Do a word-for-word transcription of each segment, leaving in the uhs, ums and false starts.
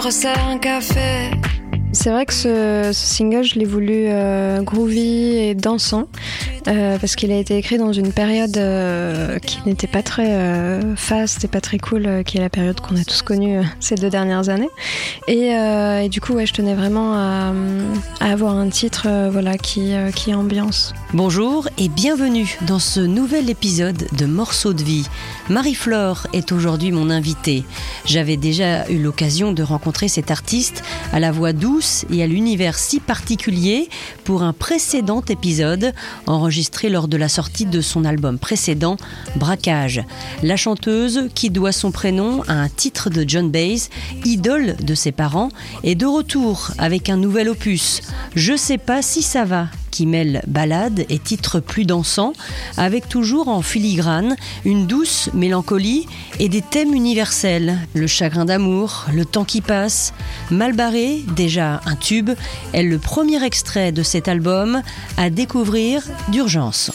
resserre un café. C'est vrai que ce, ce single, je l'ai voulu euh, groovy et dansant euh, parce qu'il a été écrit dans une période euh, qui n'était pas très euh, fast et pas très cool, euh, qui est la période qu'on a tous connue euh, ces deux dernières années. Et, euh, et du coup, ouais, je tenais vraiment à, à avoir un titre euh, voilà, qui, euh, qui ambiance. Bonjour et bienvenue dans ce nouvel épisode de Morceaux de Vie. Marie-Flore est aujourd'hui mon invitée. J'avais déjà eu l'occasion de rencontrer cette artiste à la voix douce et à l'univers si particulier pour un précédent épisode enregistré lors de la sortie de son album précédent, Braquage. La chanteuse, qui doit son prénom à un titre de Joan Baez, idole de ses parents, est de retour avec un nouvel opus, Je sais pas si ça va, qui mêle ballades et titres plus dansants, avec toujours en filigrane une douce mélancolie et des thèmes universels. Le chagrin d'amour, le temps qui passe. Mal barré, déjà un tube, est le premier extrait de cet album à découvrir d'urgence.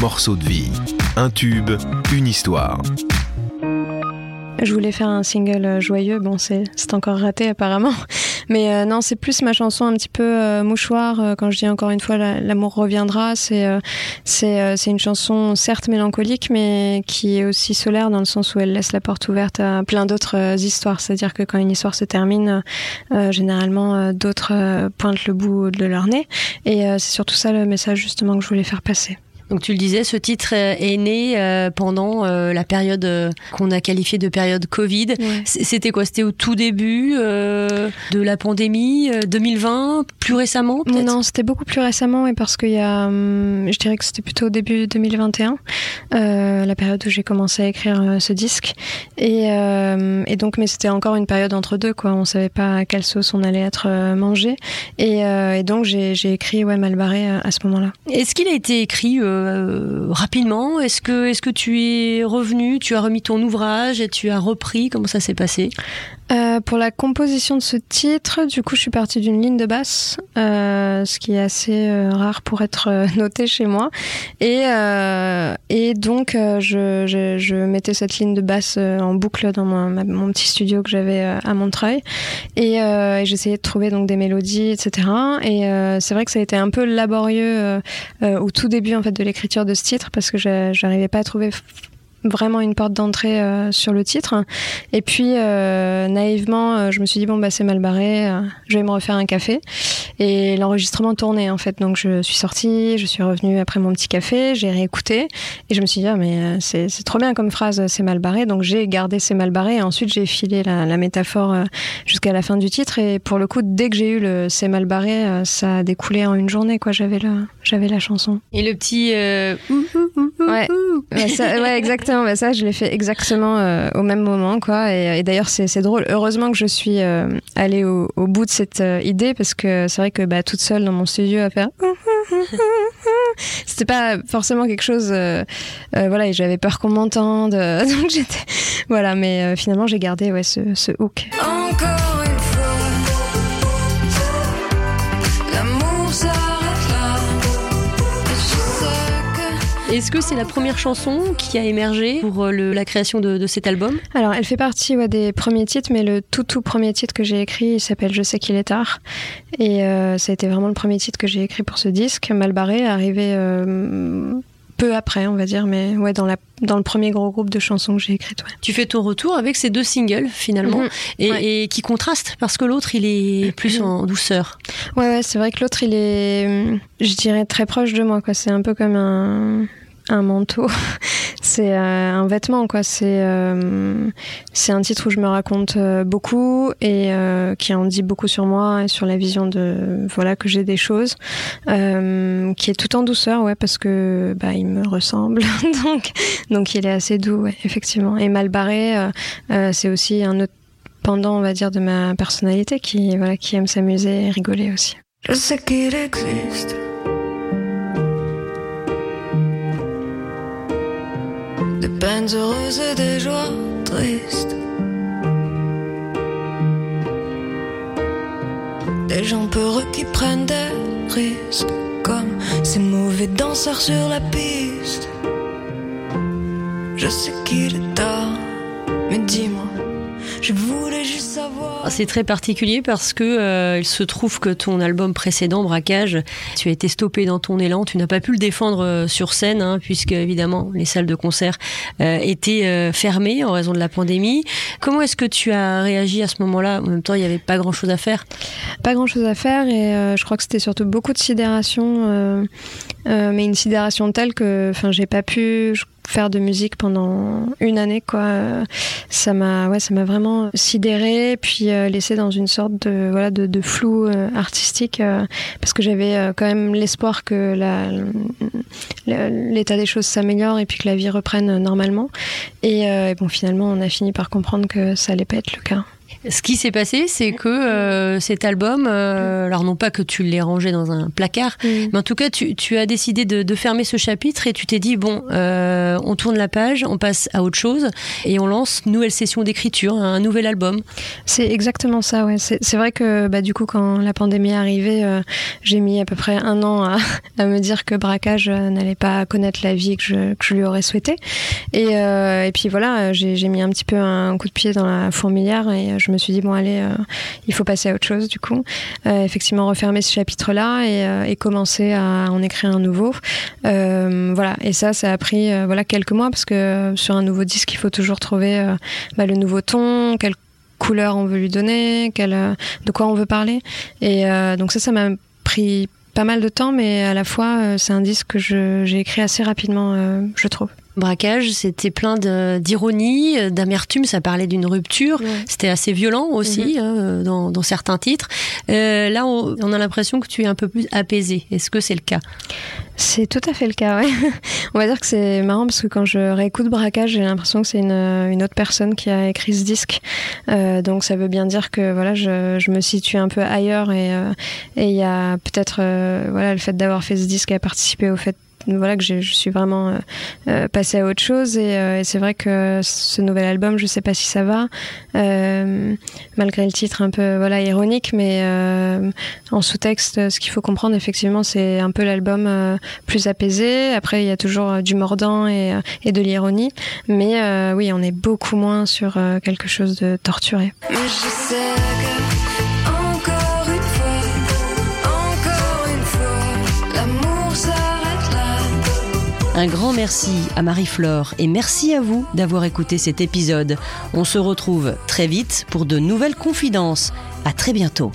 Morceaux de vie, un tube, une histoire. Je voulais faire un single joyeux, bon c'est, c'est encore raté apparemment, mais euh, non c'est plus ma chanson un petit peu euh, mouchoir, euh, quand je dis encore une fois la, l'amour reviendra, c'est, euh, c'est, euh, c'est une chanson certes mélancolique mais qui est aussi solaire dans le sens où elle laisse la porte ouverte à plein d'autres euh, histoires, c'est-à-dire que quand une histoire se termine, euh, généralement euh, d'autres euh, pointent le bout de leur nez et euh, c'est surtout ça le message justement que je voulais faire passer. Donc tu le disais, ce titre est né pendant la période qu'on a qualifiée de période Covid. Ouais. C'était quoi ? C'était au tout début de la pandémie, deux mille vingt, plus récemment peut-être ? Non, c'était beaucoup plus récemment et parce qu'il y a, je dirais que c'était plutôt au début deux mille vingt et un, euh, la période où j'ai commencé à écrire ce disque. Et, euh, et donc, mais c'était encore une période entre deux, quoi. On ne savait pas à quelle sauce on allait être mangé. Et, euh, et donc j'ai, j'ai écrit ouais, Mal barré à ce moment-là. Est-ce qu'il a été écrit euh, Euh, rapidement, est-ce que, est-ce que tu es revenu, tu as remis ton ouvrage et tu as repris, comment ça s'est passé ? Euh, pour la composition de ce titre, du coup, je suis partie d'une ligne de basse, euh, ce qui est assez euh, rare pour être euh, noté chez moi. Et, euh, et donc, euh, je, je, je mettais cette ligne de basse euh, en boucle dans mon, ma, mon petit studio que j'avais euh, à Montreuil. Et, euh, et j'essayais de trouver donc, des mélodies, et cetera. Et euh, c'est vrai que ça a été un peu laborieux euh, euh, au tout début en fait, de l'écriture de ce titre parce que je n'arrivais pas à trouver vraiment une porte d'entrée euh, sur le titre et puis euh, naïvement euh, je me suis dit bon bah c'est mal barré, euh, je vais me refaire un café et l'enregistrement tournait en fait, donc je suis sortie, je suis revenue après mon petit café, j'ai réécouté et je me suis dit ah mais euh, c'est, c'est trop bien comme phrase, c'est mal barré, donc j'ai gardé c'est mal barré et ensuite j'ai filé la, la métaphore euh, jusqu'à la fin du titre et pour le coup dès que j'ai eu le c'est mal barré euh, ça a découlé en une journée quoi, j'avais la, j'avais la chanson et le petit euh... ouais. Ouais, ça, ouais exactement. Non, bah ça, je l'ai fait exactement euh, au même moment, quoi. Et, et d'ailleurs, c'est, c'est drôle. Heureusement que je suis euh, allée au, au bout de cette euh, idée parce que c'est vrai que bah, toute seule dans mon studio à faire. C'était pas forcément quelque chose. Euh, euh, voilà, et j'avais peur qu'on m'entende. Euh, donc j'étais. Voilà, mais euh, finalement, j'ai gardé ouais, ce, ce hook. Encore une fois, l'amour s'arrête là. Est-ce que c'est la première chanson qui a émergé pour le, la création de, de cet album ? Alors, elle fait partie ouais, des premiers titres, mais le tout tout premier titre que j'ai écrit, il s'appelle Je sais qu'il est tard. Et euh, ça a été vraiment le premier titre que j'ai écrit pour ce disque. Mal barré est arrivé euh, peu après, on va dire, mais ouais, dans la dans le premier gros groupe de chansons que j'ai écrites. Ouais. Tu fais ton retour avec ces deux singles, finalement, mmh, et, ouais. et qui contrastent, parce que l'autre, il est plus en douceur. Ouais, ouais, c'est vrai que l'autre, il est, je dirais, très proche de moi, quoi. C'est un peu comme un, un manteau. C'est euh, un vêtement, quoi. C'est, euh, c'est un titre où je me raconte euh, beaucoup et euh, qui en dit beaucoup sur moi et sur la vision de, voilà, que j'ai des choses, euh, qui est tout en douceur, ouais, parce que bah, il me ressemble. donc, donc il est assez doux, ouais, effectivement. Et mal barré, euh, euh, c'est aussi un autre pendant, on va dire, de ma personnalité qui, voilà, qui aime s'amuser et rigoler aussi. Je sais qu'il existe. Des peines heureuses et des joies tristes. Des gens peureux qui prennent des risques, comme ces mauvais danseurs sur la piste. Je sais qu'il est tard, mais dis-moi, Je voulais juste savoir. C'est très particulier parce que euh, il se trouve que ton album précédent, Braquage, tu as été stoppé dans ton élan, tu n'as pas pu le défendre euh, sur scène, hein, puisque évidemment les salles de concert euh, étaient euh, fermées en raison de la pandémie. Comment est-ce que tu as réagi à ce moment-là ? En même temps, il n'y avait pas grand-chose à faire. Pas grand-chose à faire et euh, je crois que c'était surtout beaucoup de sidération, euh, euh, mais une sidération telle que, enfin, j'ai pas pu. Je... faire de musique pendant une année, quoi. Ça m'a, ouais, ça m'a vraiment sidérée, puis euh, laissée dans une sorte de, voilà, de, de flou euh, artistique, euh, parce que j'avais euh, quand même l'espoir que la, l'état des choses s'améliore et puis que la vie reprenne normalement. Et, euh, et bon, finalement, on a fini par comprendre que ça allait pas être le cas. Ce qui s'est passé, c'est que euh, cet album, euh, alors non pas que tu l'aies rangé dans un placard, mmh. mais en tout cas, tu, tu as décidé de, de fermer ce chapitre et tu t'es dit, bon, euh, on tourne la page, on passe à autre chose et on lance une nouvelle session d'écriture, un nouvel album. C'est exactement ça, ouais. C'est, c'est vrai que bah, du coup, quand la pandémie est arrivée, euh, j'ai mis à peu près un an à, à me dire que Braquage n'allait pas connaître la vie que je, que je lui aurais souhaité. Et, euh, et puis voilà, j'ai, j'ai mis un petit peu un coup de pied dans la fourmilière et je me suis dit, bon, allez, euh, il faut passer à autre chose, du coup. Euh, effectivement, refermer ce chapitre-là et, euh, et commencer à en écrire un nouveau. Euh, voilà. Et ça, ça a pris euh, voilà, quelques mois, parce que euh, sur un nouveau disque, il faut toujours trouver euh, bah, le nouveau ton, quelle couleur on veut lui donner, quelle, euh, de quoi on veut parler. Et euh, donc ça, ça m'a pris pas mal de temps, mais à la fois, euh, c'est un disque que je, j'ai écrit assez rapidement, euh, je trouve. Braquage, c'était plein de, d'ironie, d'amertume, ça parlait d'une rupture, ouais. C'était assez violent aussi, mmh. euh, dans, dans certains titres. Euh, là, on, on a l'impression que tu es un peu plus apaisée. Est-ce que c'est le cas ? C'est tout à fait le cas, ouais. On va dire que c'est marrant parce que quand je réécoute Braquage, j'ai l'impression que c'est une, une autre personne qui a écrit ce disque. Euh, donc ça veut bien dire que voilà, je, je me situe un peu ailleurs et euh, et il y a peut-être euh, voilà, le fait d'avoir fait ce disque a participé au fait voilà que je suis vraiment euh, euh, passée à autre chose et, euh, et c'est vrai que ce nouvel album, je sais pas si ça va, euh, malgré le titre un peu voilà ironique, mais euh, en sous-texte, ce qu'il faut comprendre effectivement, c'est un peu l'album euh, plus apaisé. Après, il y a toujours euh, du mordant et, euh, et de l'ironie, mais euh, oui, on est beaucoup moins sur euh, quelque chose de torturé. Mais je sais que... Un grand merci à Marie-Flore et merci à vous d'avoir écouté cet épisode. On se retrouve très vite pour de nouvelles confidences. À très bientôt.